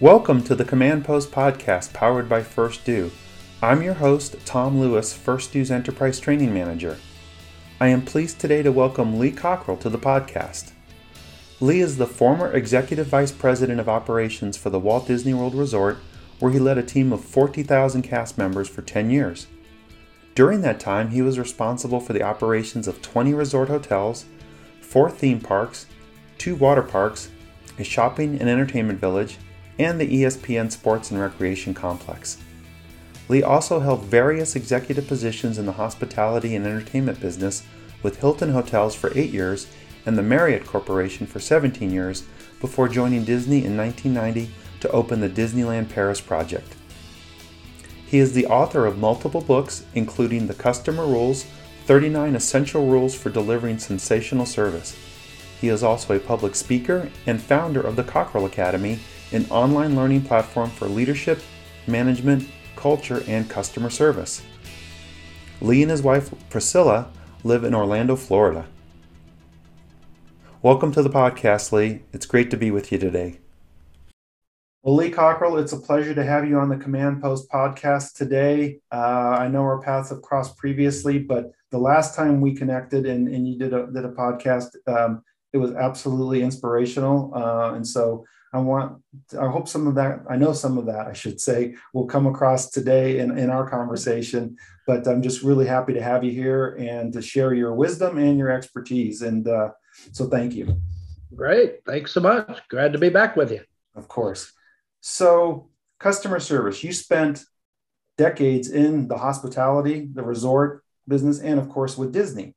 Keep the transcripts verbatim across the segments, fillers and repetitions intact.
Welcome to the Command Post podcast powered by FirstDue. I'm your host, Tom Lewis, FirstDue's Enterprise Training Manager. I am pleased today to welcome Lee Cockerell to the podcast. Lee is the former Executive Vice President of Operations for the Walt Disney World Resort, where he led a team of forty thousand cast members for ten years. During that time, he was responsible for the operations of twenty resort hotels, four theme parks, two water parks, a shopping and entertainment village, and the E S P N Sports and Recreation Complex. Lee also held various executive positions in the hospitality and entertainment business with Hilton Hotels for eight years and the Marriott Corporation for seventeen years before joining Disney in nineteen ninety to open the Disneyland Paris project. He is the author of multiple books, including The Customer Rules, thirty-nine Essential Rules for Delivering Sensational Service. He is also a public speaker and founder of the Cockerell Academy, an online learning platform for leadership, management, culture, and customer service. Lee and his wife, Priscilla, live in Orlando, Florida. Welcome to the podcast, Lee. It's great to be with you today. Well, Lee Cockerell, it's a pleasure to have you on the Command Post podcast today. Uh, I know our paths have crossed previously, but the last time we connected and, and you did a, did a podcast, um, it was absolutely inspirational. Uh, and so I want, I hope some of that, I know some of that, I should say, will come across today in, in our conversation. But I'm just really happy to have you here and to share your wisdom and your expertise. And uh, so thank you. Great. Thanks so much. Glad to be back with you. Of course. So customer service, you spent decades in the hospitality, the resort business, and of course with Disney.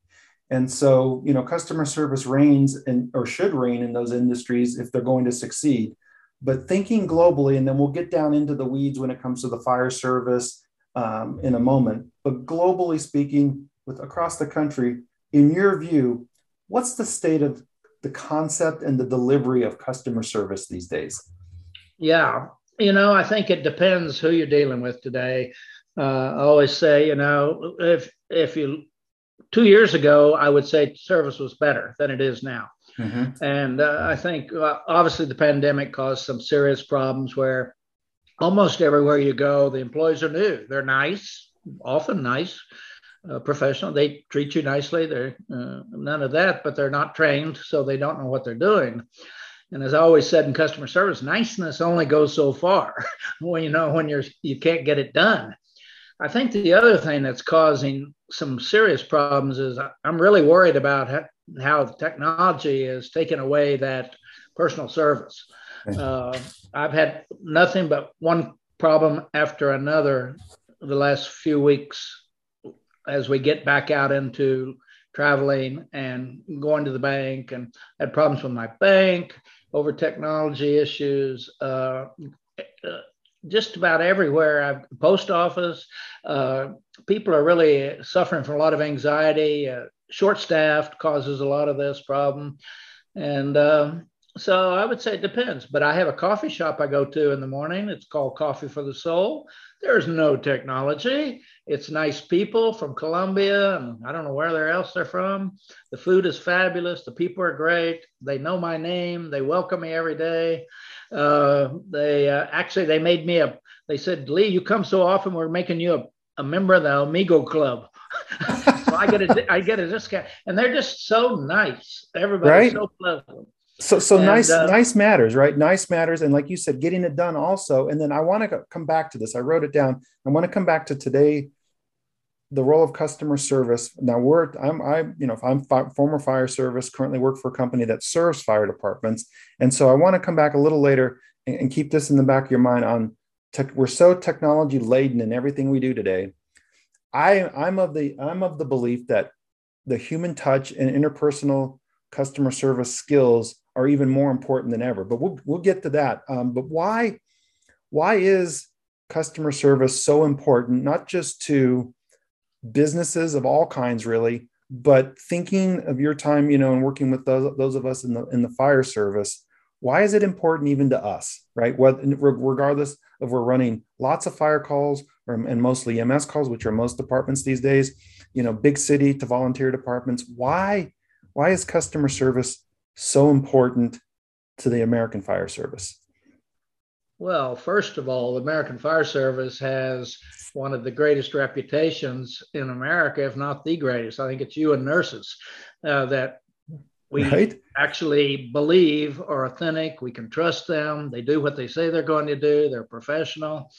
And so, you know, customer service reigns and or should reign in those industries if they're going to succeed. But thinking globally, and then we'll get down into the weeds when it comes to the fire service um, in a moment, but globally speaking, with across the country, in your view, what's the state of the concept and the delivery of customer service these days? Yeah. You know, I think it depends who you're dealing with today. Uh, I always say, you know, if if you two years ago, I would say service was better than it is now. Mm-hmm. And uh, I think uh, obviously the pandemic caused some serious problems where almost everywhere you go, the employees are new. They're nice, often nice, uh, professional. They treat you nicely. They're uh, none of that, but they're not trained, so they don't know what they're doing. And as I always said in customer service, niceness only goes so far when, you know, when you're, you can't get it done. I think the other thing that's causing some serious problems is I'm really worried about how technology is taking away that personal service. Uh, I've had nothing but one problem after another the last few weeks as we get back out into traveling and going to the bank, and had problems with my bank over technology issues, uh, just about everywhere. I've, post office, uh, people are really suffering from a lot of anxiety. Uh, short-staffed causes a lot of this problem. And um, so I would say it depends, but I have a coffee shop I go to in the morning. It's called Coffee for the Soul. There's no technology. It's nice people from Colombia, and I don't know where else they're from. The food is fabulous. The people are great. They know my name. They welcome me every day. Uh, they uh, actually, they made me a, they said, Lee, you come so often, we're making you a, a member of the Amigo Club. So I get a, I get a discount. And they're just so nice. Everybody's right? So pleasant. So, so and, nice, uh, nice matters, right? Nice matters. And like you said, getting it done also. And then I want to come back to this. I wrote it down. I want to come back to today, the role of customer service. Now we're, I'm, I, you know, I'm fi- former fire service, currently work for a company that serves fire departments. And so I want to come back a little later and, and keep this in the back of your mind on tech. We're so technology laden in everything we do today. I I'm of the, I'm of the belief that the human touch and interpersonal customer service skills are even more important than ever, but we'll we'll get to that. Um, but why why is customer service so important? Not just to businesses of all kinds, really, but thinking of your time, you know, and working with those those of us in the in the fire service. Why is it important even to us, right? What, regardless of we're running lots of fire calls or, and mostly M S calls, which are most departments these days, you know, big city to volunteer departments. Why why is customer service so important to the American fire service? Well, first of all, the American Fire Service has one of the greatest reputations in America, if not the greatest. I think it's you and nurses uh, that we right? actually believe are authentic. We can trust them. They do what they say they're going to do. They're professional.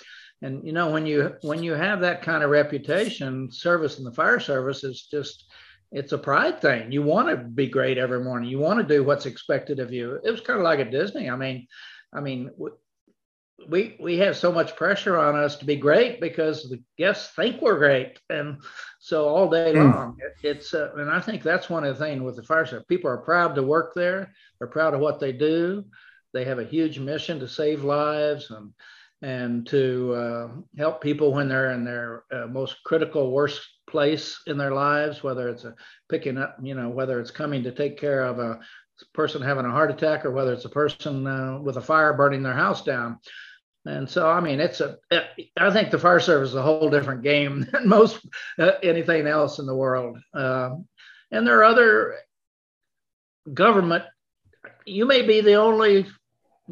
And, you know, when you when you have that kind of reputation, service in the fire service is just, it's a pride thing. You want to be great every morning. You want to do what's expected of you. It was kind of like at Disney. I mean, I mean, w- we we have so much pressure on us to be great because the guests think we're great, and so all day long it, it's uh, and I think that's one of the things with the fire service. People are proud to work there. They're proud of what they do. They have a huge mission to save lives and and to uh, help people when they're in their uh, most critical, worst place in their lives, whether it's a picking up, you know, whether it's coming to take care of a person having a heart attack or whether it's a person uh, with a fire burning their house down. And so, I mean, it's a, I think the fire service is a whole different game than most uh, anything else in the world. Uh, and there are other government, you may be the only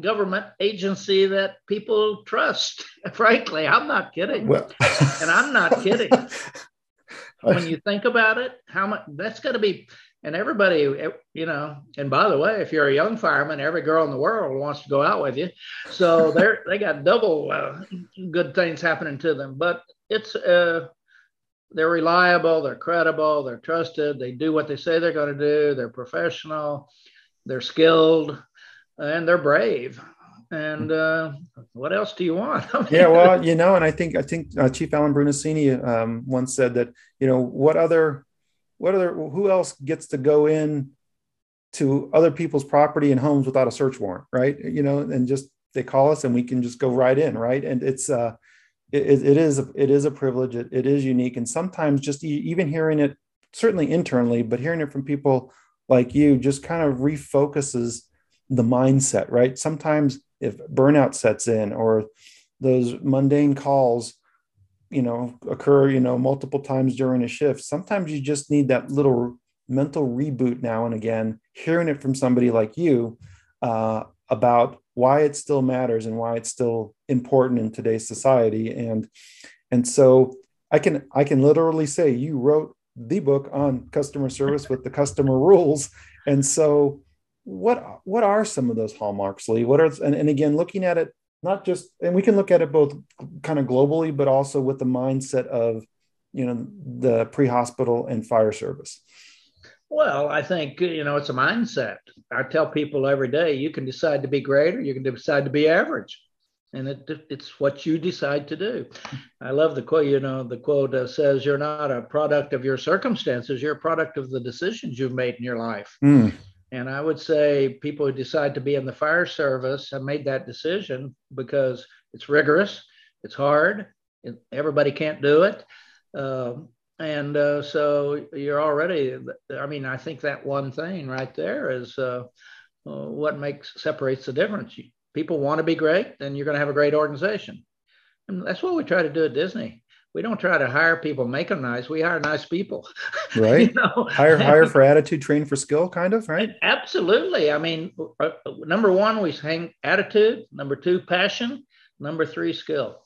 government agency that people trust. Frankly, I'm not kidding. Well. And I'm not kidding. When you think about it, how much that's got to be. And everybody, you know, and by the way, if you're a young fireman, every girl in the world wants to go out with you. So they're, they got double uh, good things happening to them. But it's, uh, they're reliable, they're credible, they're trusted, they do what they say they're going to do, they're professional, they're skilled, and they're brave. And uh, what else do you want? I mean, yeah, well, you know, and I think, I think uh, Chief Alan Brunacini um, once said that, you know, what other... What other? Who else gets to go in to other people's property and homes without a search warrant, right? You know, and just they call us and we can just go right in, right? And it's uh, it, it is it is a privilege. It, it is unique, and sometimes just even hearing it, certainly internally, but hearing it from people like you just kind of refocuses the mindset, right? Sometimes if burnout sets in or those mundane calls, you know, occur, you know, multiple times during a shift. Sometimes you just need that little mental reboot now and again, hearing it from somebody like you uh, about why it still matters and why it's still important in today's society. And, and so I can, I can literally say you wrote the book on customer service with the customer rules. And so what, what are some of those hallmarks, Lee? What are, and, and again, looking at it, not just, and we can look at it both kind of globally, but also with the mindset of, you know, the pre-hospital and fire service. Well, I think, you know, it's a mindset. I tell people every day, you can decide to be great or you can decide to be average. And it, it's what you decide to do. I love the quote, you know, the quote uh, says, you're not a product of your circumstances. You're a product of the decisions you've made in your life. Mm. And I would say people who decide to be in the fire service have made that decision because it's rigorous, it's hard, and everybody can't do it. Uh, and uh, so you're already, I mean, I think that one thing right there is uh, uh, what makes, separates the difference. You, people want to be great, then you're going to have a great organization. And that's what we try to do at Disney. We don't try to hire people, make them nice. We hire nice people, right? You know? Hire, hire for attitude, train for skill, kind of, right? Absolutely. I mean, number one, we hang attitude. Number two, passion. Number three, skill.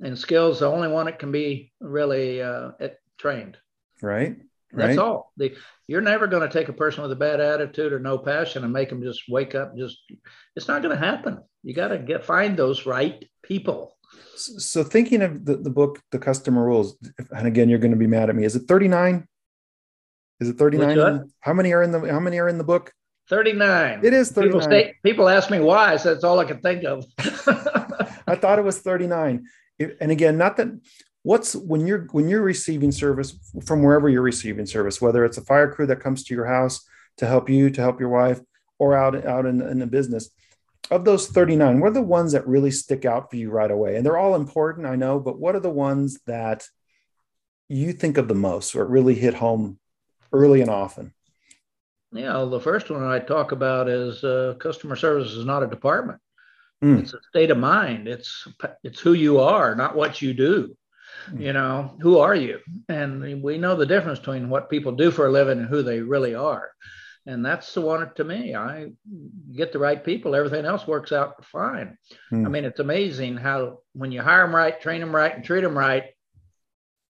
And skill's the only one that can be really uh, trained. Right. Right. That's all. The, you're never going to take a person with a bad attitude or no passion and make them just wake up. Just, it's not going to happen. You got to get find those right people. So thinking of the, the book, The Customer Rules, and again, you're going to be mad at me. Is it thirty-nine? Is it thirty-nine? How many are in the How many are in the book? thirty-nine. It is thirty-nine. People, stay, people ask me why. So that's all I can think of. I thought it was thirty-nine. And again, not that. What's when you're when you're receiving service from wherever you're receiving service, whether it's a fire crew that comes to your house to help you, to help your wife, or out out in, in the business. Of those thirty-nine, what are the ones that really stick out for you right away? And they're all important, I know, but what are the ones that you think of the most or really hit home early and often? Yeah, well, the first one I talk about is uh, customer service is not a department. Mm. It's a state of mind. It's it's who you are, not what you do. Mm. You know, who are you? And we know the difference between what people do for a living and who they really are. And that's the one to me. I get the right people, everything else works out fine. Hmm. I mean, it's amazing how when you hire them right, train them right, and treat them right,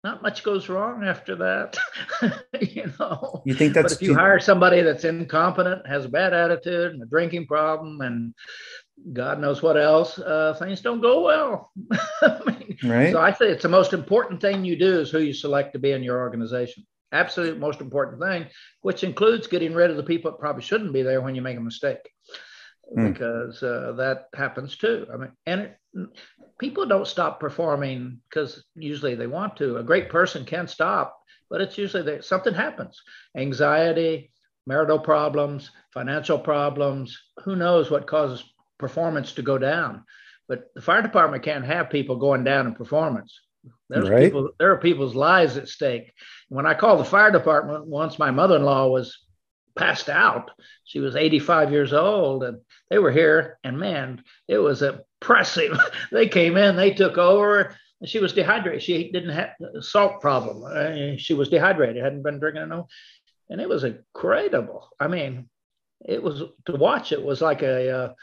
not much goes wrong after that. you know. You think that's but if you hire somebody that's incompetent, has a bad attitude, and a drinking problem, and God knows what else, uh, things don't go well. I mean, right. So I say it's the most important thing you do is who you select to be in your organization. Absolute most important thing, which includes getting rid of the people that probably shouldn't be there when you make a mistake, mm. because uh, that happens too. I mean, and it, people don't stop performing because usually they want to. A great person can stop, but it's usually that something happens. Anxiety, marital problems, financial problems, who knows what causes performance to go down. But the fire department can't have people going down in performance. There's right. people, there are people's lives at stake. When I called the fire department once, my mother-in-law was passed out. She was eighty-five years old, and they were here. And man, it was impressive. They came in, they took over, and she was dehydrated. She didn't have a salt problem. She was dehydrated, hadn't been drinking enough, and it was incredible. I mean, it was to watch. It was like a. Uh,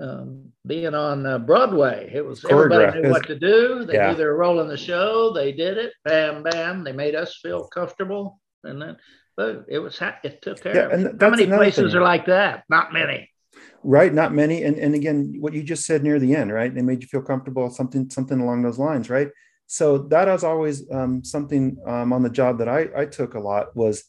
Um, being on uh, Broadway. It was everybody knew what to do. They yeah. knew they were rolling the show. They did it. Bam, bam. They made us feel comfortable. And then but it was it took care yeah, of it. How many places thing. Are like that? Not many. Right. Not many. And and again, what you just said near the end, right? They made you feel comfortable, something, something along those lines, right? So that is always um, something um, on the job that I, I took a lot was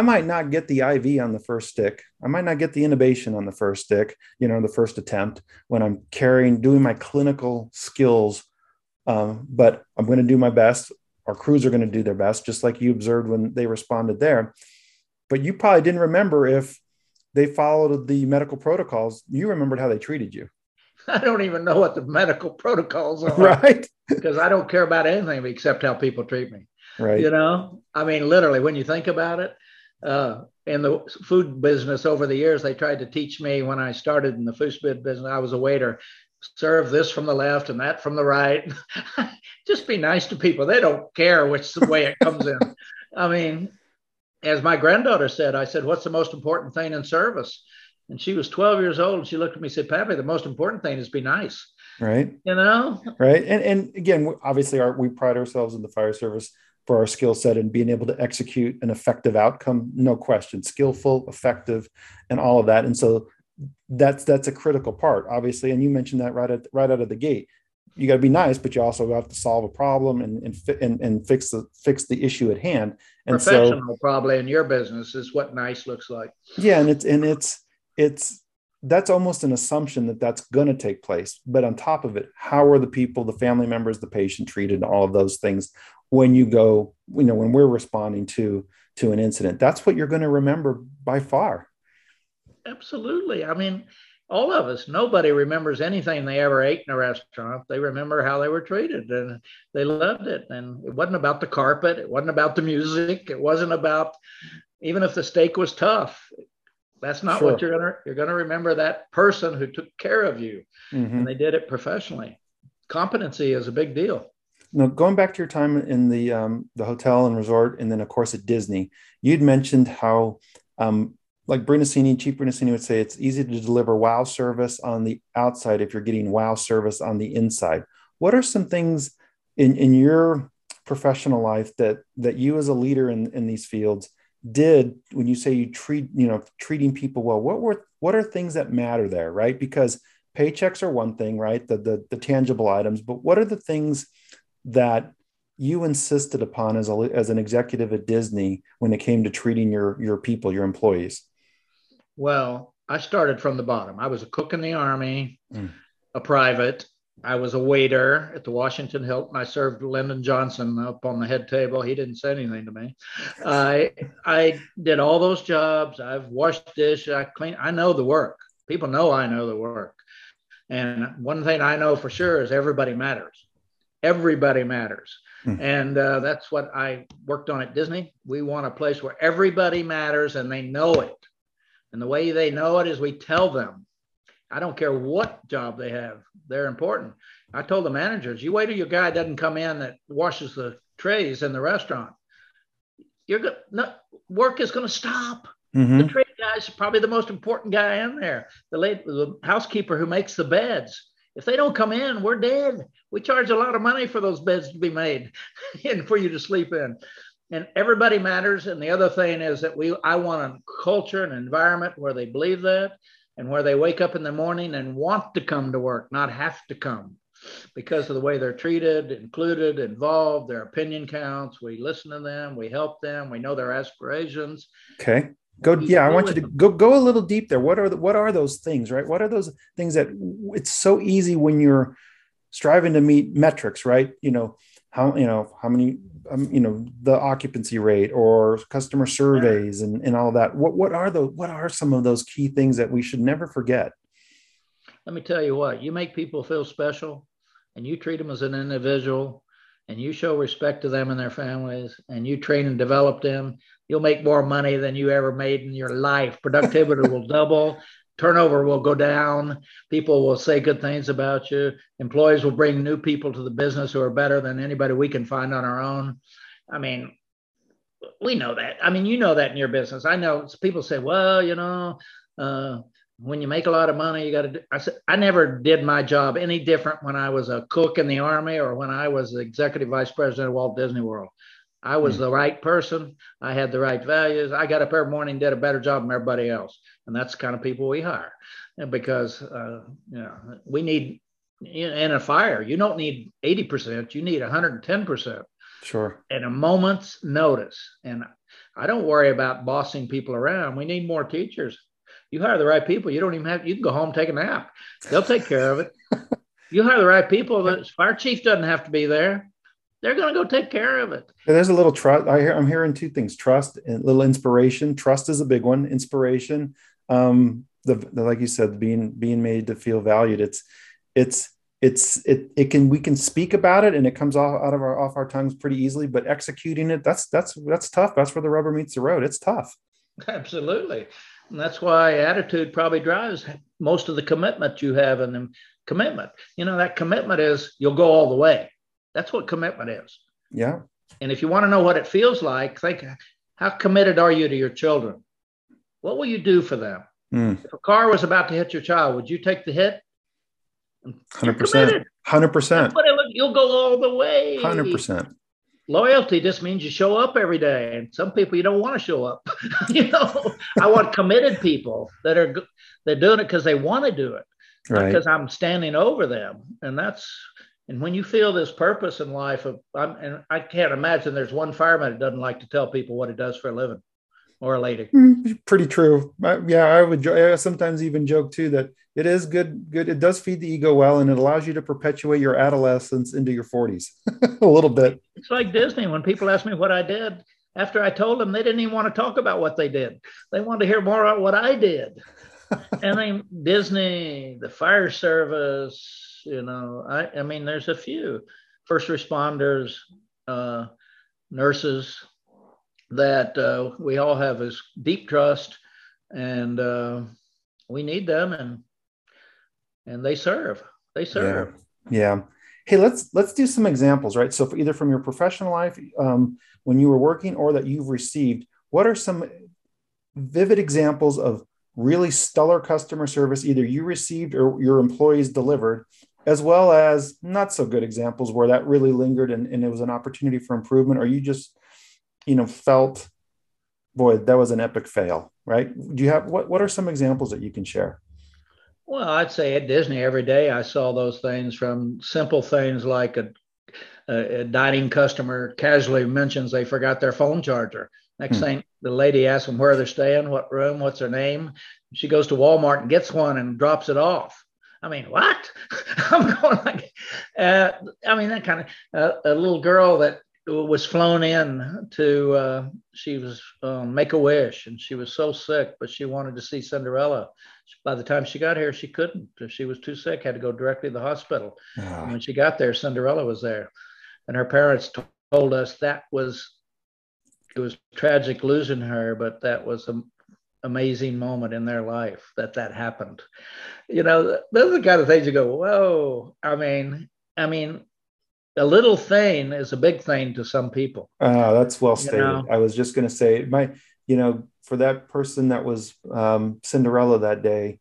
I might not get the I V on the first stick. I might not get the innovation on the first stick, you know, the first attempt when I'm carrying, doing my clinical skills, um, but I'm going to do my best. Our crews are going to do their best, just like you observed when they responded there. But you probably didn't remember if they followed the medical protocols. You remembered how they treated you. I don't even know what the medical protocols are. Right. Because I don't care about anything except how people treat me. Right. You know, I mean, literally, when you think about it, Uh, in the food business over the years, they tried to teach me when I started in the food business, I was a waiter, serve this from the left and that from the right. Just be nice to people. They don't care which way it comes in. I mean, as my granddaughter said, I said, what's the most important thing in service? And she was twelve years old. And she looked at me and said, Pappy, the most important thing is be nice. Right. You know? Right. And and again, obviously, our, we pride ourselves in the fire service for our skill set and being able to execute an effective outcome, no question, skillful, effective, and all of that. And so that's that's a critical part, obviously. And you mentioned that right at, right out of the gate. You got to be nice, but you also have to solve a problem and and and, and fix the fix the issue at hand. And professional, so, probably in your business, is what nice looks like. Yeah, and it's and it's it's that's almost an assumption that that's going to take place. But on top of it, how are the people, the family members, the patient treated, and all of those things? When you go, you know, when we're responding to to an incident, that's what you're going to remember by far. Absolutely. I mean, all of us, nobody remembers anything they ever ate in a restaurant. They remember how they were treated and they loved it. And it wasn't about the carpet. It wasn't about the music. It wasn't about, even if the steak was tough, that's not sure. what you're going to, you're going to remember that person who took care of you mm-hmm. and they did it professionally. Competency is a big deal. Now, going back to your time in the um, the hotel and resort, and then, of course, at Disney, you'd mentioned how, um, like Brunacini, Chief Brunacini would say, it's easy to deliver wow service on the outside if you're getting wow service on the inside. What are some things in, in your professional life that that you as a leader in, in these fields did when you say you treat, you know, treating people well? What were what are things that matter there, right? Because paychecks are one thing, right? The the, the tangible items, but what are the things that you insisted upon as a, as an executive at Disney when it came to treating your, your people, your employees? Well, I started from the bottom. I was a cook in the Army, mm. a private. I was a waiter at the Washington Hilton. I served Lyndon Johnson up on the head table. He didn't say anything to me. I I did all those jobs. I've washed dish. I clean. I know the work. People know I know the work. And one thing I know for sure is everybody matters. Everybody matters. Mm. And uh, that's what I worked on at Disney. We want a place where everybody matters and they know it. And the way they know it is we tell them. I don't care what job they have. They're important. I told the managers, you wait till your guy doesn't come in that washes the trays in the restaurant. You're go- no, work is going to stop. Mm-hmm. The trade guy is probably the most important guy in there. The late, the housekeeper who makes the beds. If they don't come in, we're dead. We charge a lot of money for those beds to be made and for you to sleep in. And everybody matters. And the other thing is that we, I want a culture and environment where they believe that and where they wake up in the morning and want to come to work, not have to come because of the way they're treated, included, involved, their opinion counts. We listen to them. We help them. We know their aspirations. Okay. Go, yeah, I want you to go go a little deep there. What are the, what are those things, right? What are those things that it's so easy when you're striving to meet metrics, right? You know, how, you know, how many, um, you know, the occupancy rate or customer surveys and, and all that. What, what are the, what are some of those key things that we should never forget? Let me tell you what, you make people feel special and you treat them as an individual and you show respect to them and their families and you train and develop them. You'll make more money than you ever made in your life. Productivity will double. Turnover will go down. People will say good things about you. Employees will bring new people to the business who are better than anybody we can find on our own. I mean, we know that. I mean, you know that in your business. I know people say, well, you know, uh, when you make a lot of money, you got to do. I said, I never did my job any different when I was a cook in the Army or when I was the executive vice president of Walt Disney World. I was the right person. I had the right values. I got up every morning, did a better job than everybody else. And that's the kind of people we hire. And because, uh, you know, we need, in a fire, you don't need eighty percent, you need one hundred ten percent. Sure. At a moment's notice. And I don't worry about bossing people around. We need more teachers. You hire the right people. You don't even have, you can go home, take a nap. They'll take care of it. You hire the right people. The fire chief doesn't have to be there. They're going to go take care of it. There's a little trust. I hear, I'm hearing two things, trust and a little inspiration. Trust is a big one. Inspiration. Um, the, the, like you said, being, being made to feel valued. It's, it's, it's, it, it can, we can speak about it and it comes off out of our, off our tongues pretty easily, but executing it, that's, that's, that's tough. That's where the rubber meets the road. It's tough. Absolutely. And that's why attitude probably drives most of the commitment you have in them. Commitment. You know, that commitment is you'll go all the way. That's what commitment is. Yeah. And if you want to know what it feels like, think, how committed are you to your children? What will you do for them? Mm. If a car was about to hit your child, would you take the hit? one hundred percent. one hundred percent. You'll go all the way. one hundred percent. Loyalty just means you show up every day. And some people, you don't want to show up. You know, I want committed people that are they're doing it because they want to do it. Right. Not because I'm standing over them. And that's... And when you feel this purpose in life of, I'm, and I can't imagine there's one fireman that doesn't like to tell people what he does for a living, or a lady. Pretty true. I, yeah, I would I sometimes even joke too that it is good. Good, it does feed the ego well, and it allows you to perpetuate your adolescence into your forties a little bit. It's like Disney. When people ask me what I did after I told them, they didn't even want to talk about what they did. They wanted to hear more about what I did. And then Disney, the fire service. You know, I, I mean, there's a few first responders, uh, nurses that uh, we all have this deep trust, and uh, we need them, and and they serve. They serve. Yeah. yeah. Hey, let's let's do some examples, right? So, for either from your professional life, um, when you were working, or that you've received, what are some vivid examples of really stellar customer service either you received or your employees delivered, as well as not so good examples where that really lingered and, and it was an opportunity for improvement, or you just, you know, felt, boy, that was an epic fail, right? Do you have, what, what are some examples that you can share? Well, I'd say at Disney every day, I saw those things from simple things like a, a, a dining customer casually mentions they forgot their phone charger. Next hmm. thing, the lady asks them where they're staying, what room, what's her name. She goes to Walmart and gets one and drops it off. I mean, what? I'm going like, uh, I mean, that kind of uh, a little girl that was flown in to, uh, she was um, Make-A-Wish, and she was so sick, but she wanted to see Cinderella. By the time she got here, she couldn't. She was too sick, had to go directly to the hospital. Oh. And when she got there, Cinderella was there. And her parents told us that was, it was tragic losing her, but that was an amazing moment in their life that that happened. You know, those are the kind of things you go, whoa. I mean, I mean, a little thing is a big thing to some people. Ah, uh, that's well stated. You know? I was just going to say, my you know, for that person that was um, Cinderella that day,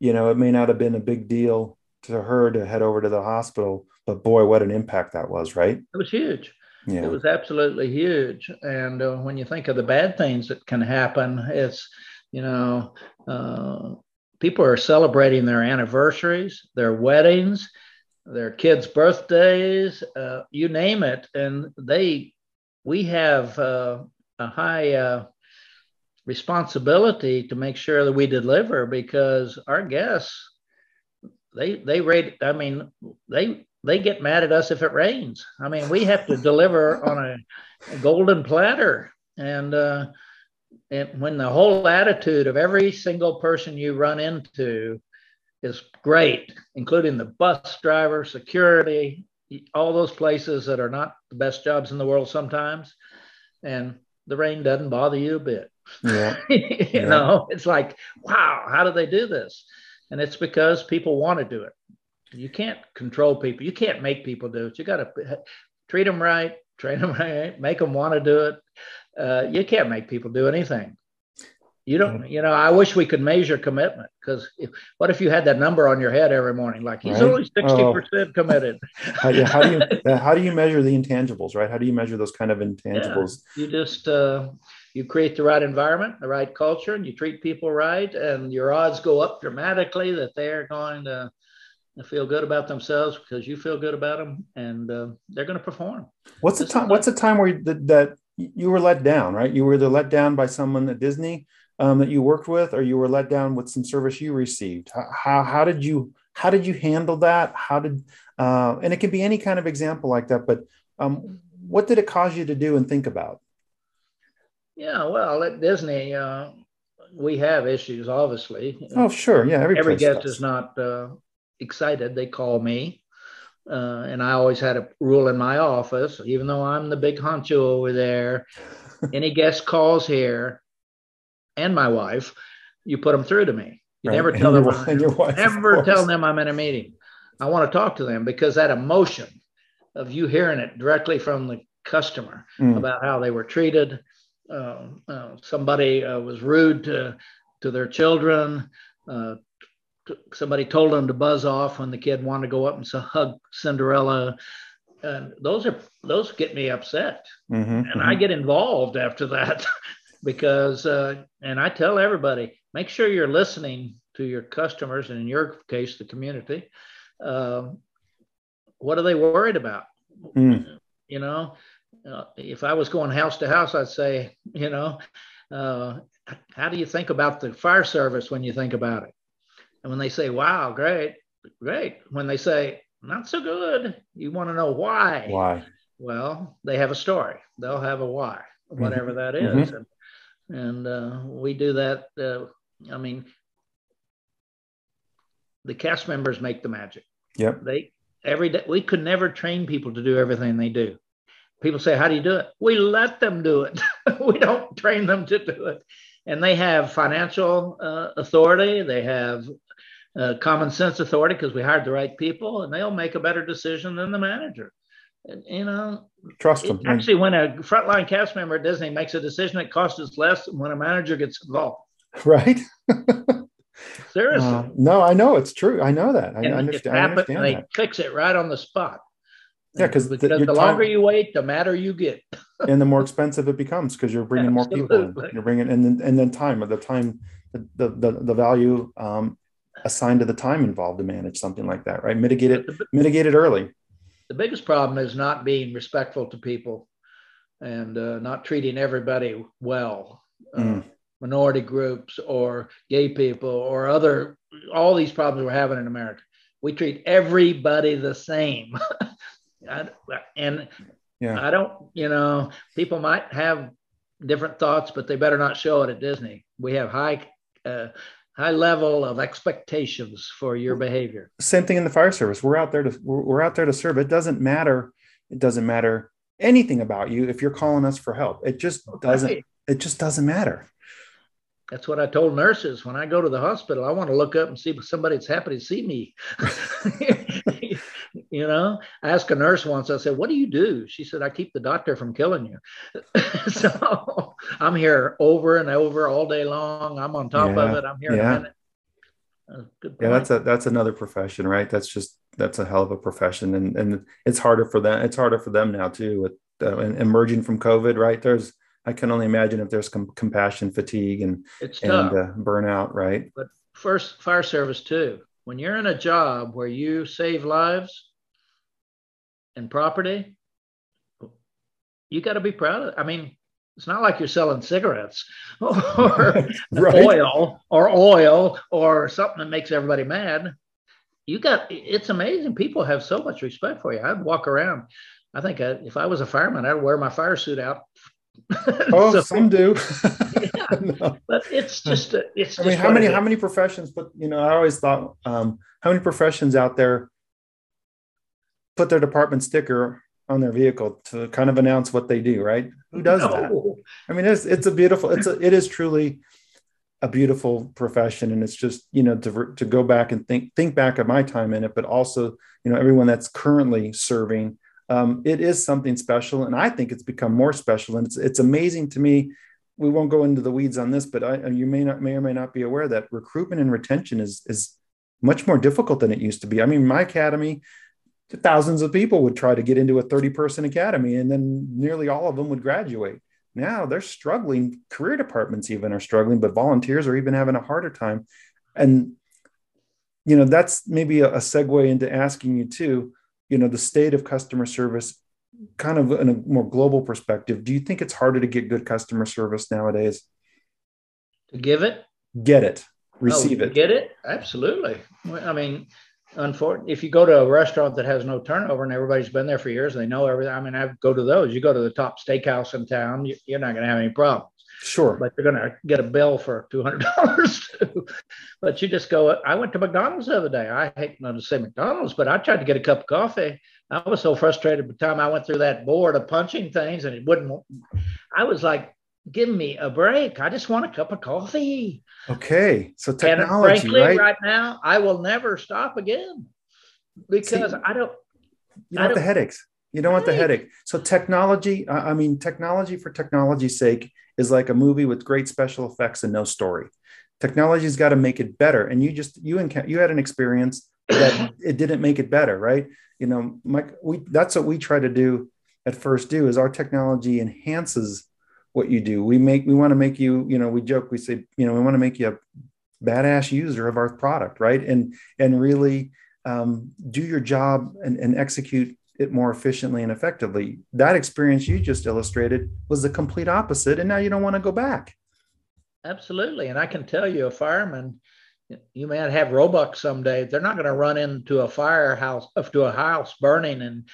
you know, it may not have been a big deal to her to head over to the hospital, but boy, what an impact that was, right? It was huge. Yeah. It was absolutely huge. And uh, when you think of the bad things that can happen, it's, you know, uh, people are celebrating their anniversaries, their weddings, their kids' birthdays, uh, you name it. And they, we have uh, a high uh, responsibility to make sure that we deliver, because our guests, they, they rate, I mean, they, they get mad at us if it rains. I mean, we have to deliver on a, a golden platter. And, uh, and when the whole attitude of every single person you run into is great, including the bus driver, security, all those places that are not the best jobs in the world sometimes, and the rain doesn't bother you a bit. Yeah. you yeah. know, it's like, wow, how do they do this? And it's because people want to do it. You can't control people. You can't make people do it. You got to treat them right, train them right, make them want to do it. Uh, you can't make people do anything. You don't, you know, I wish we could measure commitment, because what if you had that number on your head every morning? Like, he's right? only sixty percent oh. committed. how, yeah, how, do you, how do you measure the intangibles, right? How do you measure those kind of intangibles? Yeah. You just, uh, you create the right environment, the right culture, and you treat people right. And your odds go up dramatically that they're going to feel good about themselves because you feel good about them, and uh, they're going to perform. What's the time? What's the time where the, that you were let down? Right, you were either let down by someone at Disney um, that you worked with, or you were let down with some service you received. How how, how did you how did you handle that? How did uh, and it can be any kind of example like that. But um, what did it cause you to do and think about? Yeah, well, at Disney, uh, we have issues, obviously. Oh, sure, yeah. Every, every guest does. is not. Uh, excited, they call me. Uh, and I always had a rule in my office, even though I'm the big honcho over there, any guest calls here, and my wife, you put them through to me. You right. never tell and them, your, wife, never tell them I'm in a meeting. I want to talk to them, because that emotion of you hearing it directly from the customer mm. about how they were treated. Uh, uh, somebody uh, was rude to, to their children. Uh, Somebody told them to buzz off when the kid wanted to go up and so hug Cinderella. And those are those get me upset. Mm-hmm, and mm-hmm. I get involved after that because, uh, and I tell everybody, make sure you're listening to your customers, and in your case, the community. Uh, what are they worried about? Mm. You know, uh, if I was going house to house, I'd say, you know, uh, how do you think about the fire service when you think about it? And when they say, wow, great, great. When they say, not so good, you want to know why. Why? Well, they have a story. They'll have a why, whatever mm-hmm. that is. Mm-hmm. And, and uh, we do that. Uh, I mean, the cast members make the magic. Yep. They every day, we could never train people to do everything they do. People say, how do you do it? We let them do it. We don't train them to do it. And they have financial uh, authority. They have Uh, common sense authority, because we hired the right people, and they'll make a better decision than the manager. And, you know, trust them. Actually, when a frontline cast member at Disney makes a decision, it costs us less than when a manager gets involved. Right. Seriously. Uh, no, I know it's true. I know that. I, and I understand. It happens, I understand and they that. fix it right on the spot. Yeah, because the, the longer time, you wait, the madder you get, and the more expensive it becomes, because you're bringing Absolutely. more people in. You're bringing, and then and then time of the time, the the the value. Um, assigned to the time involved to manage something like that, right? Mitigate it, mitigate it early. The biggest problem is not being respectful to people, and uh, not treating everybody well, uh, mm. minority groups or gay people or other, all these problems we're having in America. We treat everybody the same. I, and yeah. I don't, you know, people might have different thoughts, but they better not show it at Disney. We have high, uh, high level of expectations for your behavior. Same thing in the fire service. We're out there to we're out there to serve. It doesn't matter. It doesn't matter anything about you if you're calling us for help. It just doesn't. Right. It just doesn't matter. That's what I told nurses when I go to the hospital. I want to look up and see if somebody's happy to see me. you know? I asked a nurse once, I said, what do you do? She said, I keep the doctor from killing you. So I'm here over and over all day long. I'm on top yeah. of it. I'm here yeah. in a minute. Good yeah, that's a that's another profession, right? That's just that's a hell of a profession, and and it's harder for them. It's harder for them now too, with uh, emerging from COVID, right? There's I can only imagine if there's com- compassion fatigue and it's tough. and uh, burnout, right? But first, fire service too. When you're in a job where you save lives and property, you got to be proud of it. I mean, it's not like you're selling cigarettes or right. oil or oil or something that makes everybody mad. You got, it's amazing. People have so much respect for you. I'd walk around. I think I, if I was a fireman, I'd wear my fire suit out. Oh, so, some do. yeah. no. But it's just, a, it's I just mean, how many, how many professions, but you know, I always thought, um, how many professions out there put their department sticker on their vehicle to kind of announce what they do, right? Who does no. that? I mean, it's it's a beautiful, it's a, it is truly a beautiful profession. And it's just, you know, to to go back and think, think back at my time in it, but also, you know, everyone that's currently serving, um, it is something special. And I think it's become more special. And it's, it's amazing to me. We won't go into the weeds on this, but I, you may not, may or may not be aware that recruitment and retention is, is much more difficult than it used to be. I mean, my academy, thousands of people would try to get into a thirty person academy, and then nearly all of them would graduate. Now they're struggling. Career departments even are struggling, but volunteers are even having a harder time. And, you know, that's maybe a, a segue into asking you too, you know, the state of customer service, kind of in a more global perspective. Do you think it's harder to get good customer service nowadays? To give it? Get it. Receive oh, it. Get it? Absolutely. I mean, Unfortunately, if you go to a restaurant that has no turnover and everybody's been there for years and they know everything, I mean, I go to those. You go to the top steakhouse in town, you, you're not going to have any problems. Sure. But you're going to get a bill for two hundred dollars too. But you just go, I went to McDonald's the other day. I hate not to say McDonald's, but I tried to get a cup of coffee. I was so frustrated by the time I went through that board of punching things and it wouldn't. I was like, give me a break. I just want a cup of coffee. Okay. So technology, and frankly, right? right now, I will never stop again because See, I don't. You don't I want don't, the headaches. You don't right. want the headache. So technology, I mean, technology for technology's sake is like a movie with great special effects and no story. Technology's got to make it better. And you just, you encounter, you had an experience that it didn't make it better, right? You know, Mike, we, that's what we try to do at FirstDue is our technology enhances what you do. We make, we want to make you, you know, we joke, we say, you know, we want to make you a badass user of our product. Right. And, and really um, do your job and, and execute it more efficiently and effectively. That experience you just illustrated was the complete opposite. And now you don't want to go back. Absolutely. And I can tell you a fireman, you may have Roebuck someday. They're not going to run into a firehouse up to a house burning and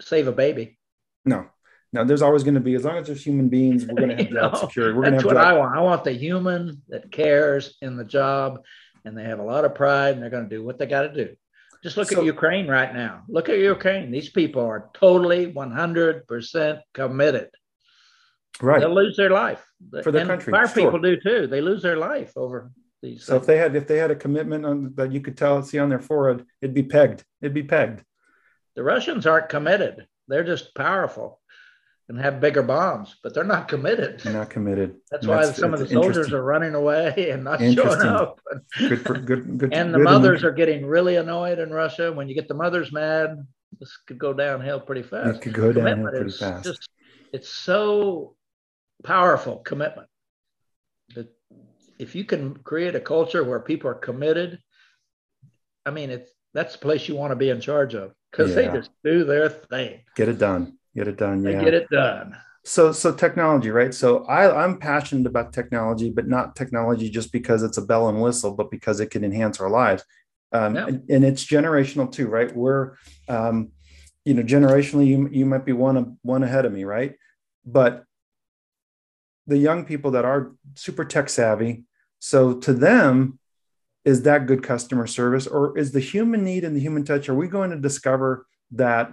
save a baby. No. Now, there's always going to be, as long as there's human beings, we're going to have job know, security. We're that's going to have what job. I want. I want the human that cares in the job, and they have a lot of pride, and they're going to do what they got to do. Just look so, at Ukraine right now. Look at Ukraine. These people are totally one hundred percent committed. Right. They'll lose their life. For their and country. Fire sure. people do, too. They lose their life over these. So things. if they had if they had a commitment on, that you could tell, see on their forehead, it'd be pegged. It'd be pegged. The Russians aren't committed. They're just powerful and have bigger bombs, but they're not committed. They're not committed. That's why that's, some of the soldiers are running away and not showing up. Good, for, good, good. And the good mothers and... are getting really annoyed in Russia. When you get the mothers mad, this could go downhill pretty fast. It could go downhill commitment pretty fast. Just, it's so powerful, commitment. That if you can create a culture where people are committed, I mean, it's that's the place you want to be in charge of because yeah. they just do their thing. Get it done. Get it done. Yeah. Get it done. So, so technology, right? So I, I'm passionate about technology, but not technology just because it's a bell and whistle, but because it can enhance our lives. Um, yeah. and, and it's generational too, right? We're, um, you know, generationally, you, you might be one, one ahead of me, right? But the young people that are super tech savvy. So to them, is that good customer service, or is the human need and the human touch, are we going to discover that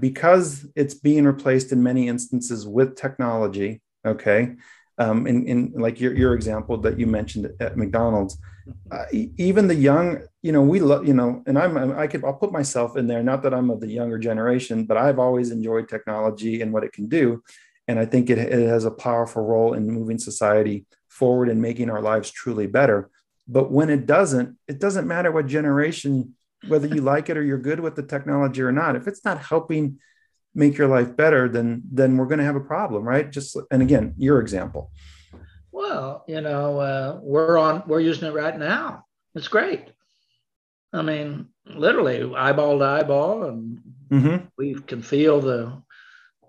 because it's being replaced in many instances with technology, okay, um, in, in like your, your example that you mentioned at McDonald's, uh, even the young, you know, we love, you know, and I'm, I could, I'll put myself in there, not that I'm of the younger generation, but I've always enjoyed technology and what it can do. And I think it, it has a powerful role in moving society forward and making our lives truly better. But when it doesn't, it doesn't matter what generation, whether you like it or you're good with the technology or not, if it's not helping make your life better, then, then we're going to have a problem, right? Just, and again, your example. Well, you know, uh, we're on, we're using it right now. It's great. I mean, literally eyeball to eyeball, and mm-hmm. we can feel the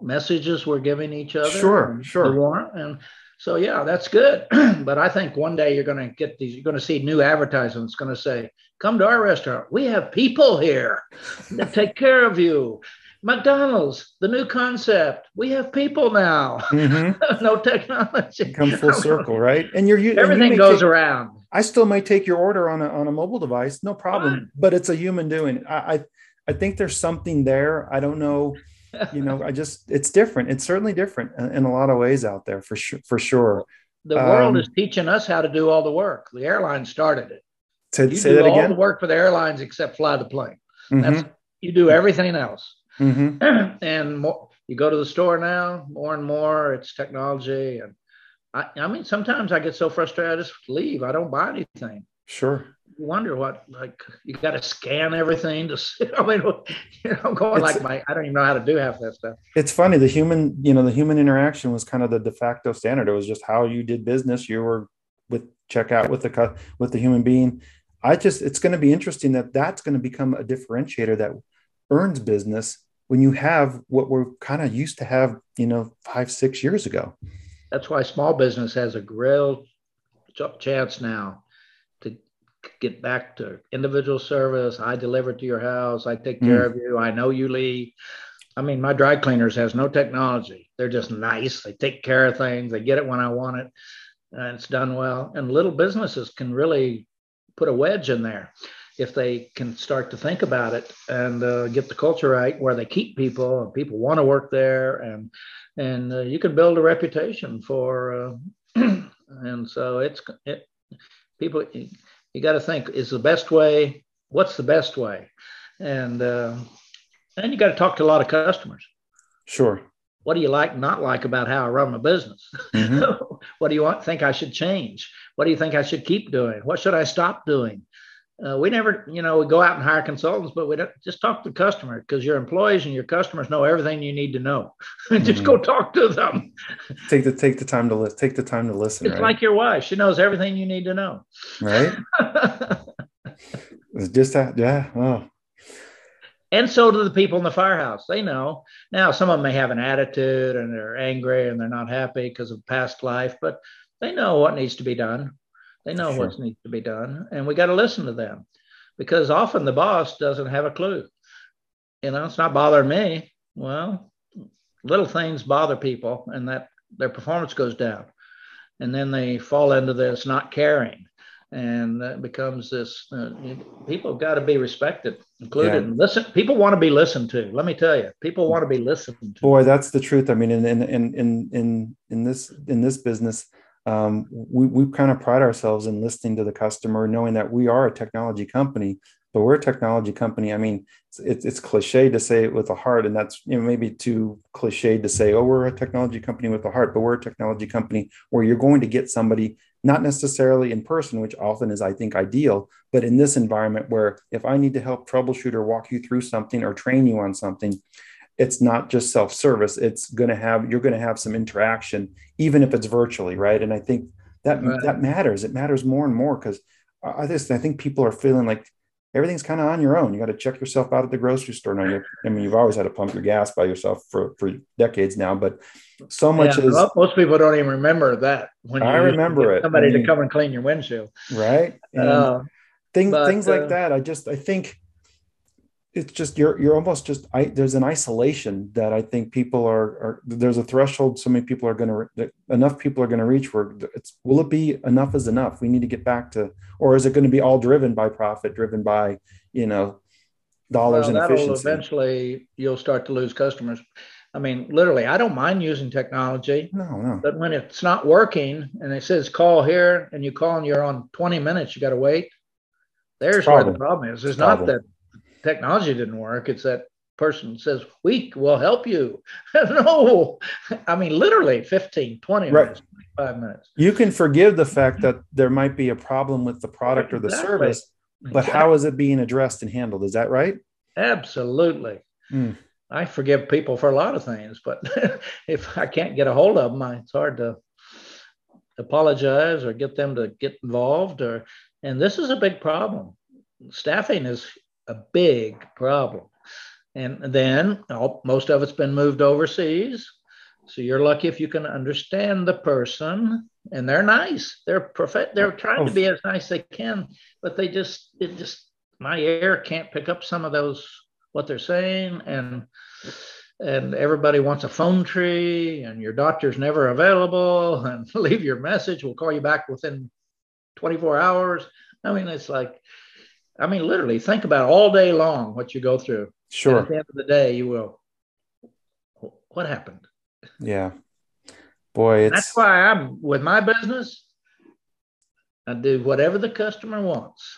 messages we're giving each other. Sure, sure. And so, yeah, that's good. But I think one day you're going to get these, you're going to see new advertisements. It's going to say, come to our restaurant. We have people here that take care of you. McDonald's, the new concept. We have people now. Mm-hmm. No technology. Come full circle, right? And you're you, everything and you goes take, around. I still may take your order on a on a mobile device, no problem. Fine. But it's a human doing it. I, I I think there's something there. I don't know. You know, I just it's different. It's certainly different in a lot of ways out there for sure. For sure, the world um, is teaching us how to do all the work. The airline started it. To you say do that again. All the work for the airlines except fly the plane. Mm-hmm. That's you do everything else. Mm-hmm. And more, you go to the store now, more and more it's technology. And I, I mean, sometimes I get so frustrated, I just leave. I don't buy anything. Sure. You wonder what, like, you got to scan everything to see. I mean, you know, going it's, like my, I don't even know how to do half that stuff. It's funny. The human, you know, the human interaction was kind of the de facto standard. It was just how you did business. You were with checkout with the, with the human being. I just, it's going to be interesting that that's going to become a differentiator that earns business when you have what we're kind of used to have, you know, five, six years ago. That's why small business has a real chance now to get back to individual service. I deliver to your house. I take care mm. of you. I know you leave. I mean, my dry cleaners has no technology. They're just nice. They take care of things. They get it when I want it. And it's done well. And little businesses can really put a wedge in there if they can start to think about it and uh, get the culture right, where they keep people and people want to work there, and and uh, you can build a reputation for. Uh, and so it's it, people. You, you got to think: is the best way? What's the best way? And uh, and you got to talk to a lot of customers. Sure. What do you like, not like about how I run my business? Mm-hmm. What do you want, think I should change? What do you think I should keep doing? What should I stop doing? Uh, we never, you know, we go out and hire consultants, but we don't just talk to the customer, because your employees and your customers know everything you need to know. Just mm-hmm. go talk to them. Take the take the time to listen. Take the time to listen. It's right? Like your wife; she knows everything you need to know. Right. It's just that, yeah. Oh. And so do the people in the firehouse. They know. Now, some of them may have an attitude and they're angry and they're not happy because of past life, but they know what needs to be done. They know sure. what needs to be done, and we got to listen to them, because often the boss doesn't have a clue. You know, it's not bothering me. Well, little things bother people, and that their performance goes down, and then they fall into this not caring, and it becomes this. Uh, people got to be respected, included, yeah. and listen. People want to be listened to. Let me tell you, people want to be listened to. Boy, that's the truth. I mean, in in in in in this in this business. Um, we, we kind of pride ourselves in listening to the customer, knowing that we are a technology company, but we're a technology company. I mean, it's, it's cliche to say it with a heart, and that's, you know, maybe too cliche to say, oh, we're a technology company with a heart, but we're a technology company where you're going to get somebody, not necessarily in person, which often is, I think, ideal, but in this environment where if I need to help troubleshoot or walk you through something or train you on something, it's not just self-service. It's going to have, you're going to have some interaction, even if it's virtually. Right. And I think that, right. that matters. It matters more and more, because I just, I think people are feeling like everything's kind of on your own. You got to check yourself out at the grocery store. Now, I mean, you've always had to pump your gas by yourself for, for decades now, but so much yeah, is well, most people don't even remember that. When you I remember it, somebody I mean, to come and clean your windshield. Right. Uh, things, but, things like uh, that. I just, I think, it's just, you're, you're almost just, I, there's an isolation that I think people are, are there's a threshold. So many people are going to, enough people are going to reach where it's, will it be enough is enough? We need to get back to, or is it going to be all driven by profit, driven by, you know, dollars well, and efficiency? Eventually you'll start to lose customers. I mean, literally, I don't mind using technology, no, no. but when it's not working and it says call here and you call and you're on twenty minutes, you got to wait. There's problem. Where the problem is. It's problem. Not that technology didn't work. It's that person says, we will help you. No, I mean, literally fifteen, twenty right. minutes, twenty-five minutes. You can forgive the fact that there might be a problem with the product or the exactly. service, but exactly. how is it being addressed and handled? Is that right? Absolutely. Mm. I forgive people for a lot of things, but if I can't get a hold of them, it's hard to apologize or get them to get involved. Or, and this is a big problem. Staffing is a big problem. And then oh, most of it's been moved overseas. So you're lucky if you can understand the person, and they're nice. They're perfect. They're trying to be as nice as they can, but they just, it just, my ear can't pick up some of those what they're saying, and and everybody wants a phone tree, and your doctor's never available, and leave your message, we'll call you back within twenty-four hours. I mean, it's like, I mean, literally think about all day long what you go through. Sure. And at the end of the day, you will, what happened? Yeah. Boy, it's... That's why I'm, with my business, I do whatever the customer wants.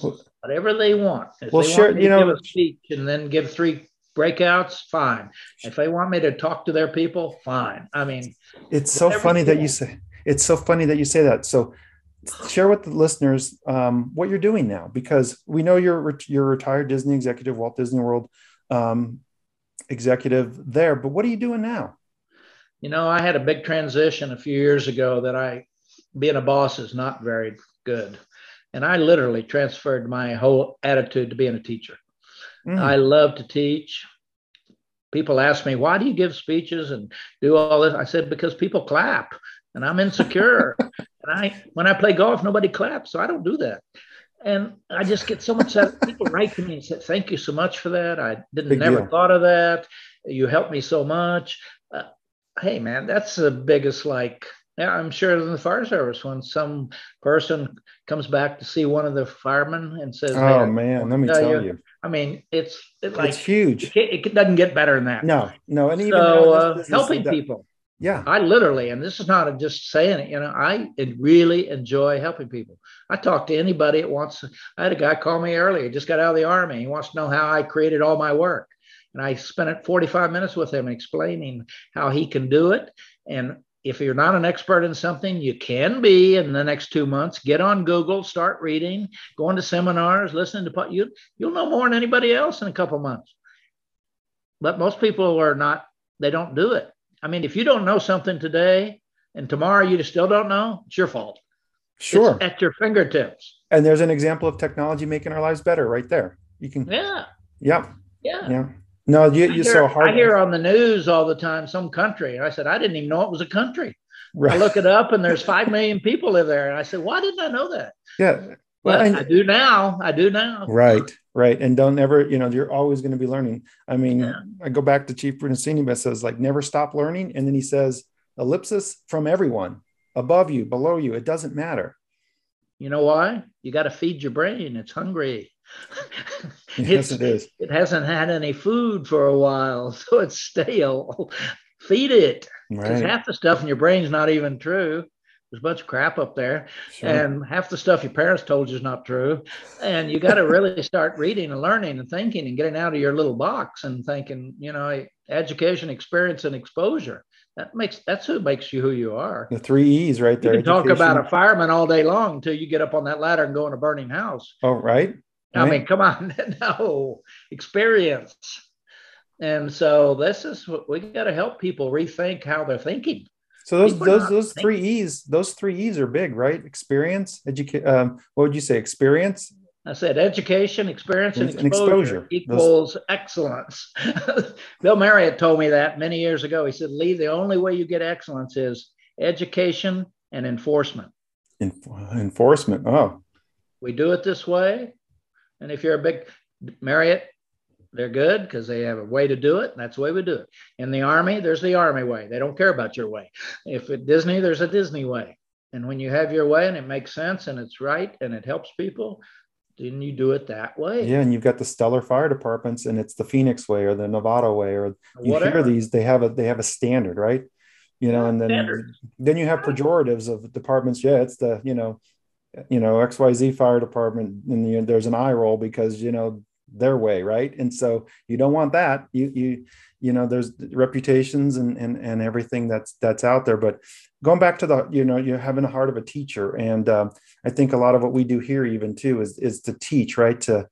Well, whatever they want. If well, they sure, want me you to know, give a speech and then give three breakouts, fine. If they want me to talk to their people, fine. I mean, it's so funny that you say it's so funny that you say that. So, share with the listeners um, what you're doing now, because we know you're you're retired Disney executive, Walt Disney World um, executive there. But what are you doing now? You know, I had a big transition a few years ago that I being a boss is not very good. And I literally transferred my whole attitude to being a teacher. Mm. I love to teach. People ask me, why do you give speeches and do all this? I said, because people clap and I'm insecure. And I, when I play golf, nobody claps. So I don't do that. And I just get so much out of people write to me and say, thank you so much for that. I didn't big never deal. Thought of that. You helped me so much. Uh, hey, man, that's the biggest like. Yeah, I'm sure in the fire service, when some person comes back to see one of the firemen and says, "Oh man, let me tell you. you." I mean, it's it's like it's huge. It, it doesn't get better than that. No, no, and even so, uh, helping people. Yeah, I literally, and this is not a just saying it. You know, I really enjoy helping people. I talk to anybody that wants. I had a guy call me earlier, just got out of the Army. He wants to know how I created all my work, and I spent it forty-five minutes with him explaining how he can do it. And if you're not an expert in something, you can be in the next two months. Get on Google, start reading, going to seminars, listening to you. You'll know more than anybody else in a couple months. But most people are not. They don't do it. I mean, if you don't know something today and tomorrow you still don't know, it's your fault. Sure, it's at your fingertips. And there's an example of technology making our lives better right there. You can. Yeah. Yep. Yeah. Yeah. No, you, you saw hard. I hear on the news all the time, some country. I said, I didn't even know it was a country. Right. I look it up and there's five million people live there. And I said, why didn't I know that? Yeah. Well, I, I do now. I do now. Right. Right. And don't ever, you know, you're always going to be learning. I mean, yeah. I go back to Chief Brunacini, but says like, never stop learning. And then he says, ellipsis from everyone above you, below you. It doesn't matter. You know why? You got to feed your brain. It's hungry. Yes, it is. It hasn't had any food for a while, so it's stale. Feed it. Because right. half the stuff in your brain's not even true. There's a bunch of crap up there. Sure. And half the stuff your parents told you is not true. And you got to really start reading and learning and thinking and getting out of your little box and thinking, you know, education, experience, and exposure. That makes that's who makes you who you are. The three E's right there. You can education. Talk about a fireman all day long until you get up on that ladder and go in a burning house. Oh, right. I mean, come on, no experience. And so this is what we got to help people rethink how they're thinking. So those people those those thinking. three E's, those three E's are big, right? Experience, education. Um, what would you say? Experience. I said education, experience, and, and exposure, exposure equals those. Excellence. Bill Marriott told me that many years ago. He said, Lee, the only way you get excellence is education and enforcement. En- enforcement. Oh, we do it this way. And if you're a big Marriott, they're good because they have a way to do it. And that's the way we do it. In the Army, there's the Army way. They don't care about your way. If at Disney, there's a Disney way. And when you have your way and it makes sense and it's right and it helps people, Didn't you do it that way? Yeah, and you've got the stellar fire departments, and it's the Phoenix way or the Nevada way, or you whatever. Hear these, they have a they have a standard, right? You know, and then standard. Then you have pejoratives of departments. Yeah, it's the you know, you know X Y Z fire department, and the, there's an eye roll because you know their way, right? And so you don't want that. You you you know, there's reputations and and and everything that's that's out there, but. Going back to the, you know, you're having the heart of a teacher. And um, I think a lot of what we do here even too is, is to teach, right. To,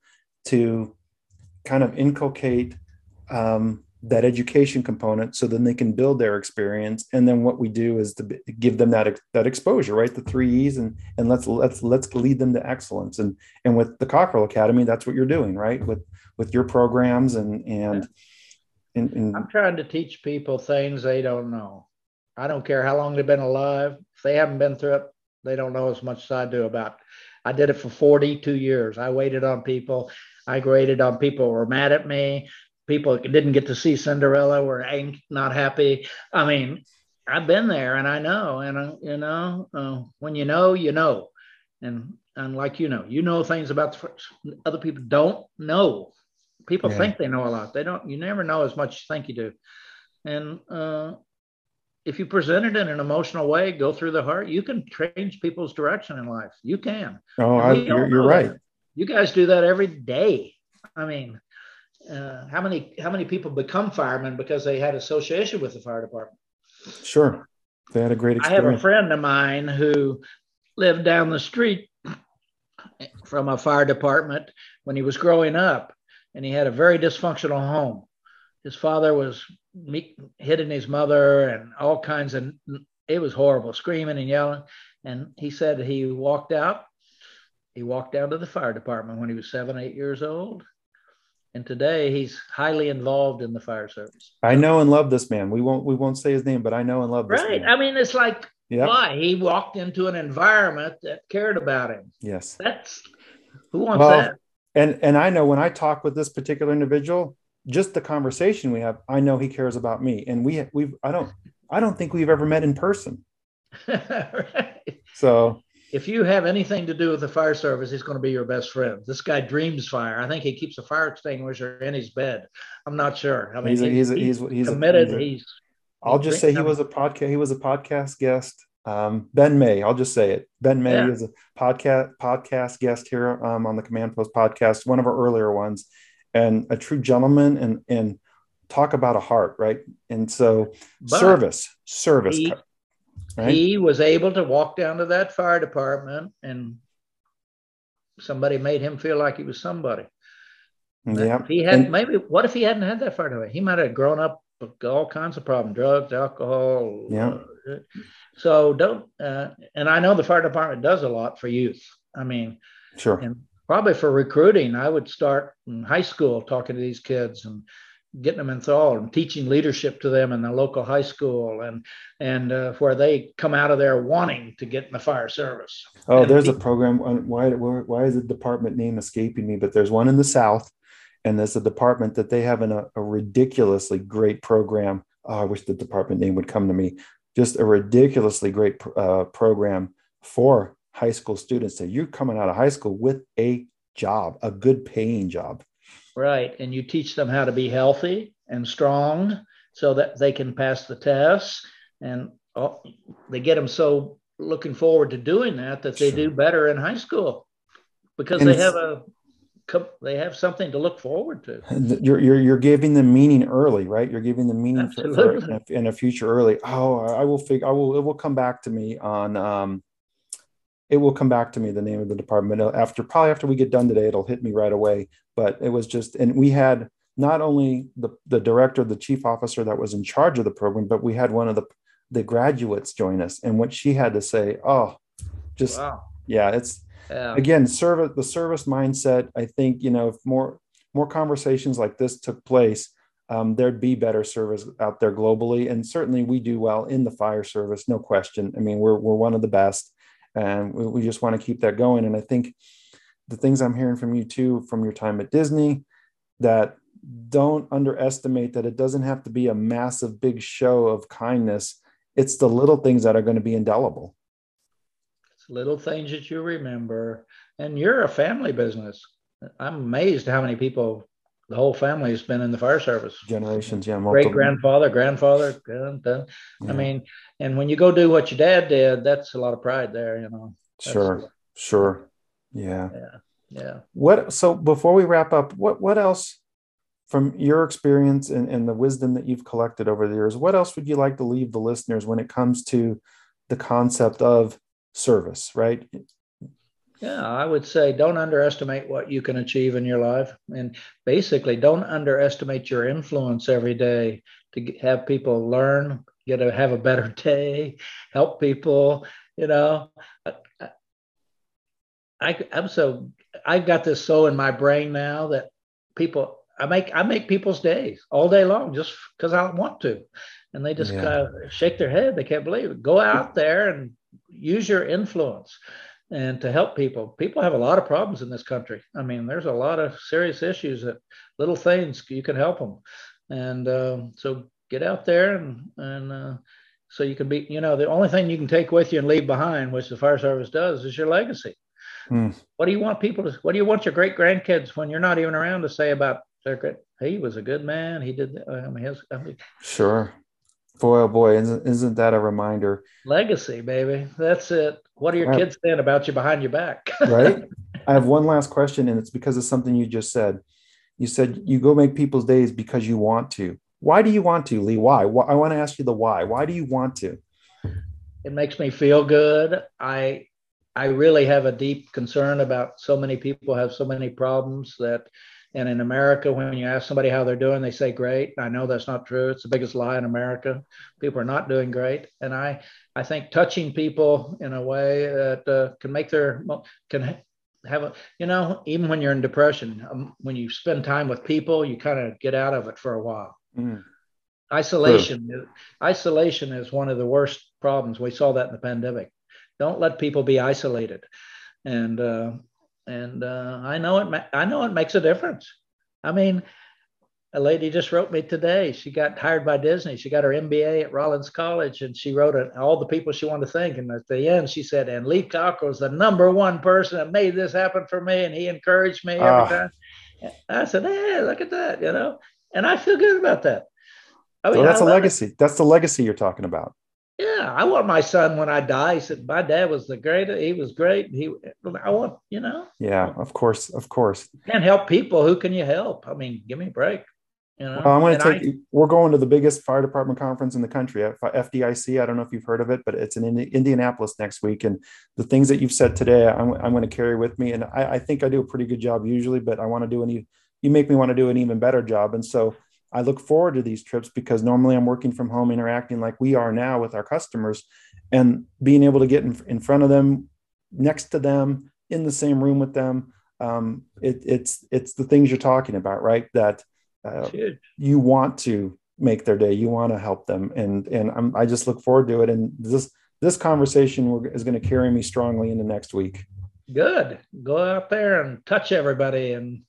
to kind of inculcate um, that education component. So then they can build their experience. And then what we do is to give them that, that exposure, right. The three E's and, and let's, let's, let's lead them to excellence. And, and with the Cockerell Academy, that's what you're doing, right. With, with your programs and, and, and, and I'm trying to teach people things they don't know. I don't care how long they've been alive. If they haven't been through it, they don't know as much as I do about it. I did it for forty-two years. I waited on people. I graded on people who were mad at me. People who didn't get to see Cinderella were not happy. I mean, I've been there and I know. And, uh, you know, uh, when you know, you know. And, and like you know, you know things about other people don't know. People yeah. think they know a lot. They don't. You never know as much as you think you do. And, uh, if you present it in an emotional way, go through the heart, you can change people's direction in life. You can. Oh, I, you're, you're right. That. You guys do that every day. I mean, uh, how many how many people become firemen because they had association with the fire department? Sure. They had a great experience. I have a friend of mine who lived down the street from a fire department when he was growing up, and he had a very dysfunctional home. His father was hitting his mother and all kinds of, it was horrible, screaming and yelling. And he said he walked out, he walked down to the fire department when he was seven, eight years old. And today he's highly involved in the fire service. I know and love this man. We won't, we won't say his name, but I know and love this right. man. I mean, it's like, yep. why? He walked into an environment that cared about him. Yes. That's, who wants well, that? And, and I know when I talk with this particular individual, just the conversation we have, I know he cares about me, and we we've I don't I don't think we've ever met in person. Right. So if you have anything to do with the fire service, he's going to be your best friend. This guy dreams fire. I think he keeps a fire extinguisher in his bed. I'm not sure. I mean, he's a, he's, a, he's, he's, he's committed. A, he's, a, he's. I'll he's just say he was a podcast. He was a podcast guest. Um, Ben May. I'll just say it. Ben May yeah. is a podcast podcast guest here um, on the Command Post podcast, one of our earlier ones. And a true gentleman, and and talk about a heart, right? And so but service, service. He, right? he was able to walk down to that fire department, and somebody made him feel like he was somebody. Yeah. If he had and, maybe. What if he hadn't had that fire department? He might have grown up with all kinds of problems: drugs, alcohol. Yeah. Uh, so don't. Uh, and I know the fire department does a lot for youth. I mean, sure. And, probably for recruiting, I would start in high school talking to these kids and getting them enthralled and teaching leadership to them in the local high school, and and uh, where they come out of there wanting to get in the fire service. Oh, and there's people. A program. Why, why why is the department name escaping me? But there's one in the South, and there's a department that they have in a, a ridiculously great program. Oh, I wish the department name would come to me. Just a ridiculously great uh, program for high school students. Say you're coming out of high school with a job, a good paying job. Right. And you teach them how to be healthy and strong so that they can pass the tests, and oh, they get them so looking forward to doing that, that they sure. do better in high school because and they have a, they have something to look forward to. You're, you're, you're giving them meaning early, right? You're giving them meaning for, for in, a, in a future early. Oh, I will figure, I will, it will come back to me on, um, It will come back to me, the name of the department. After probably after we get done today, it'll hit me right away. But it was just, and we had not only the, the director, the chief officer that was in charge of the program, but we had one of the, the graduates join us. And what she had to say, oh, just, wow. yeah, it's, yeah. again, service, the service mindset. I think, you know, if more, more conversations like this took place, um, there'd be better service out there globally. And certainly we do well in the fire service, no question. I mean, we're we're one of the best. And we, we just want to keep that going. And I think the things I'm hearing from you too, from your time at Disney, that don't underestimate that it doesn't have to be a massive, big show of kindness. It's the little things that are going to be indelible. little things that you remember. And you're a family business. I'm amazed how many people, the whole family has been in the fire service. Generations, yeah. Multiple. Great grandfather, grandfather. Dun, dun. Yeah. I mean, and when you go do what your dad did, that's a lot of pride there, you know. That's, sure, sure. Yeah. Yeah. Yeah. What, so before we wrap up, what, what else from your experience and, and the wisdom that you've collected over the years, what else would you like to leave the listeners when it comes to the concept of service, right? Yeah, I would say don't underestimate what you can achieve in your life. And basically don't underestimate your influence every day to have people learn, get to have a better day, help people, you know. I, I, I'm so, I've got this so in my brain now that people, I make, I make people's days all day long just because I want to. And they just yeah. kind of shake their head. They can't believe it. Go out there and use your influence and to help people. People have a lot of problems in this country. I mean, there's a lot of serious issues that little things you can help them. And um, so get out there and, and uh, so you can be, you know, the only thing you can take with you and leave behind, which the fire service does, is your legacy. Mm. What do you want people to, what do you want your great grandkids when you're not even around to say about their great, he was a good man. He did. I mean, his, I mean, sure. Boy, oh boy, isn't, isn't that a reminder? Legacy, baby. That's it. What are your right. kids saying about you behind your back? Right. I have one last question, and it's because of something you just said. You said you go make people's days because you want to. Why do you want to, Lee? Why? why? I want to ask you the why. Why do you want to? It makes me feel good. I, I really have a deep concern about so many people have so many problems that, and in America, when you ask somebody how they're doing, they say, great. I know that's not true. It's the biggest lie in America. People are not doing great. And I, I think touching people in a way that uh, can make their, can have a, you know, even when you're in depression, um, when you spend time with people, you kind of get out of it for a while. Mm. Isolation, sure. Isolation is one of the worst problems. We saw that in the pandemic. Don't let people be isolated. And, uh, And uh, I know it. Ma- I know it makes a difference. I mean, a lady just wrote me today. She got hired by Disney. She got her M B A at Rollins College, and she wrote it, all the people she wanted to thank. And at the end, she said, "And Lee Cockerell was the number one person that made this happen for me, and he encouraged me every uh. time." And I said, "Hey, look at that!" You know, and I feel good about that. I mean, so that's I a legacy. It. That's the legacy you're talking about. Yeah, I want my son when I die. He said, "My dad was the greatest. He was great. He, I want, you know." Yeah, of course, of course. And help people. Who can you help? I mean, give me a break. You know, well, I'm going to take. I, we're going to the biggest fire department conference in the country, F D I C. I don't know if you've heard of it, but it's in Indianapolis next week. And the things that you've said today, I'm, I'm going to carry with me. And I, I think I do a pretty good job usually, but I want to do an. You make me want to do an even better job, and so. I look forward to these trips because normally I'm working from home, interacting like we are now with our customers, and being able to get in, in front of them, next to them, in the same room with them. Um, it, it's it's the things you're talking about, right? That uh, you want to make their day, you want to help them, and and I'm, I just look forward to it. And this this conversation is going to carry me strongly into next week. Good. Go out there and touch everybody and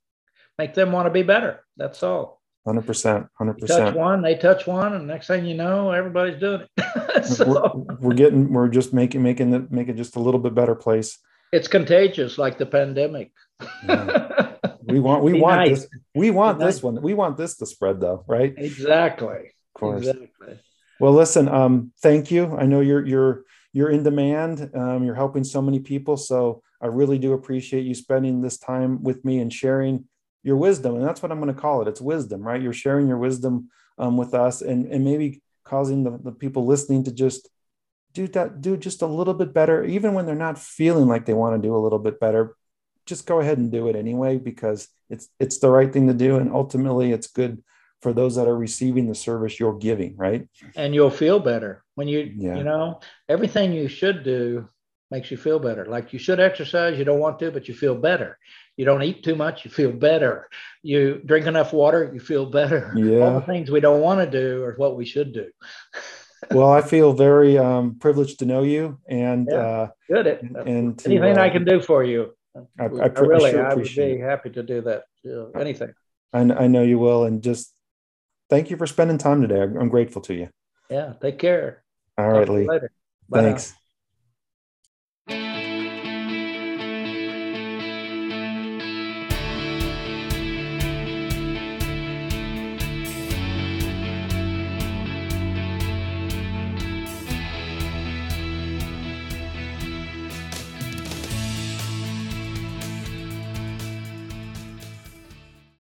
make them want to be better. That's all. one hundred percent, one hundred percent. You touch one, they touch one, and next thing you know, everybody's doing it. so, we're, we're getting, we're just making, making the, make it just a little bit better place. It's contagious, like the pandemic. yeah. We want, we Be want nice. this, we want Be this nice. one, we want this to spread, though, right? Exactly. Of course. Exactly. Well, listen, um, thank you. I know you're, you're, you're in demand. Um, you're helping so many people, so I really do appreciate you spending this time with me and sharing your wisdom. And that's what I'm going to call it. It's wisdom, right? You're sharing your wisdom um, with us and, and maybe causing the, the people listening to just do that, do just a little bit better. Even when they're not feeling like they want to do a little bit better, just go ahead and do it anyway, because it's, it's the right thing to do. And ultimately it's good for those that are receiving the service you're giving. Right. And you'll feel better when you, yeah. you know, everything you should do makes you feel better. Like you should exercise. You don't want to, but you feel better. You don't eat too much. You feel better. You drink enough water. You feel better. Yeah. All the things we don't want to do are what we should do. Well, I feel very um, privileged to know you and, yeah, uh, good. And, and to, anything uh, I can do for you. I, I, I really, sure I would be happy to do that. You know, anything. I, I know you will. And just thank you for spending time today. I'm grateful to you. Yeah. Take care. All right, Lee. Later. Bye. Thanks. Now.